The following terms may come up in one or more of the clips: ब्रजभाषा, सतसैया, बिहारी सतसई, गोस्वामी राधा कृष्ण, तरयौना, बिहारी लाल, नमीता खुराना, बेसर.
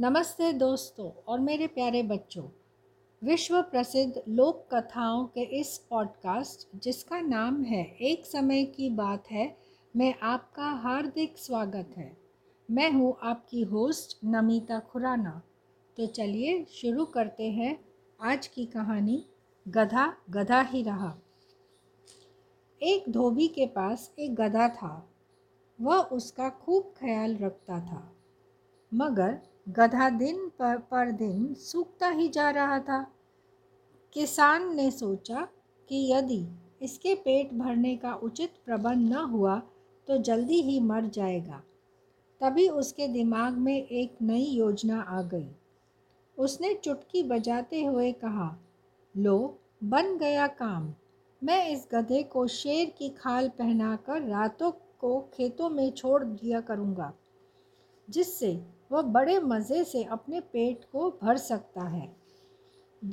नमस्ते दोस्तों और मेरे प्यारे बच्चों, विश्व प्रसिद्ध लोक कथाओं के इस पॉडकास्ट जिसका नाम है एक समय की बात है में आपका हार्दिक स्वागत है। मैं हूँ आपकी होस्ट नमीता खुराना। तो चलिए शुरू करते हैं आज की कहानी गधा गधा ही रहा। एक धोबी के पास एक गधा था। वह उसका खूब ख्याल रखता था, मगर गधा दिन पर दिन सूखता ही जा रहा था। किसान ने सोचा कि यदि इसके पेट भरने का उचित प्रबंध न हुआ तो जल्दी ही मर जाएगा। तभी उसके दिमाग में एक नई योजना आ गई। उसने चुटकी बजाते हुए कहा, लो बन गया काम। मैं इस गधे को शेर की खाल पहनाकर रातों को खेतों में छोड़ दिया करूँगा, जिससे वह बड़े मज़े से अपने पेट को भर सकता है।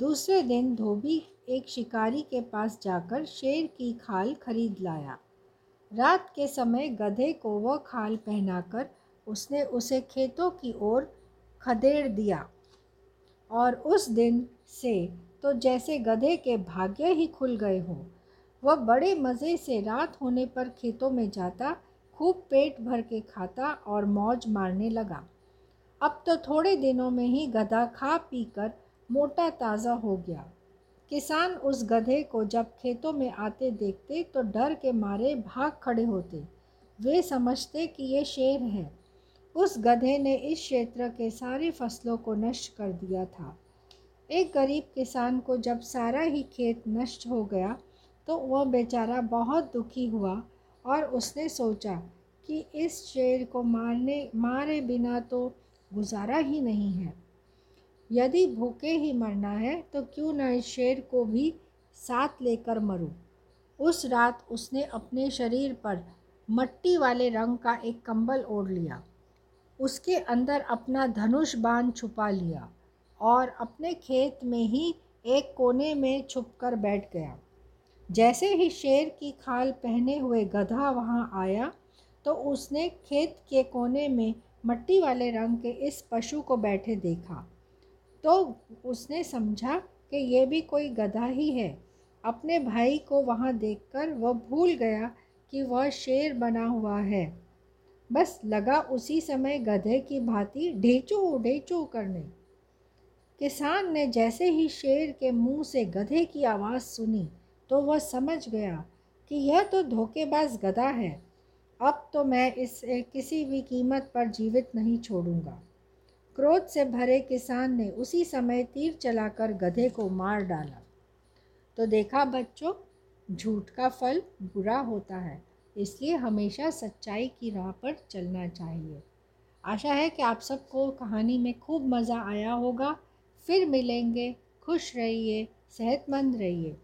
दूसरे दिन धोबी एक शिकारी के पास जाकर शेर की खाल खरीद लाया। रात के समय गधे को वह खाल पहनाकर उसने उसे खेतों की ओर खदेड़ दिया, और उस दिन से तो जैसे गधे के भाग्य ही खुल गए हों। वह बड़े मज़े से रात होने पर खेतों में जाता, खूब पेट भर के खाता और मौज मारने लगा। अब तो थोड़े दिनों में ही गधा खा पी कर मोटा ताज़ा हो गया। किसान उस गधे को जब खेतों में आते देखते तो डर के मारे भाग खड़े होते। वे समझते कि ये शेर है। उस गधे ने इस क्षेत्र के सारी फसलों को नष्ट कर दिया था। एक गरीब किसान को जब सारा ही खेत नष्ट हो गया तो वह बेचारा बहुत दुखी हुआ, और उसने सोचा कि इस शेर को मारे बिना तो गुजारा ही नहीं है। यदि भूखे ही मरना है तो क्यों ना इस शेर को भी साथ लेकर मरूं। उस रात उसने अपने शरीर पर मट्टी वाले रंग का एक कंबल ओढ़ लिया, उसके अंदर अपना धनुष बाण छुपा लिया और अपने खेत में ही एक कोने में छुपकर बैठ गया। जैसे ही शेर की खाल पहने हुए गधा वहाँ आया तो उसने खेत के कोने में मट्टी वाले रंग के इस पशु को बैठे देखा, तो उसने समझा कि ये भी कोई गधा ही है। अपने भाई को वहाँ देखकर वह भूल गया कि वह शेर बना हुआ है। बस लगा उसी समय गधे की भांति ढेचू ढेचू करने। किसान ने जैसे ही शेर के मुंह से गधे की आवाज़ सुनी तो वह समझ गया कि यह तो धोखेबाज गधा है। अब तो मैं इसे किसी भी कीमत पर जीवित नहीं छोड़ूंगा। क्रोध से भरे किसान ने उसी समय तीर चलाकर गधे को मार डाला। तो देखा बच्चों, झूठ का फल बुरा होता है, इसलिए हमेशा सच्चाई की राह पर चलना चाहिए। आशा है कि आप सबको कहानी में खूब मज़ा आया होगा। फिर मिलेंगे। खुश रहिए, सेहतमंद रहिए।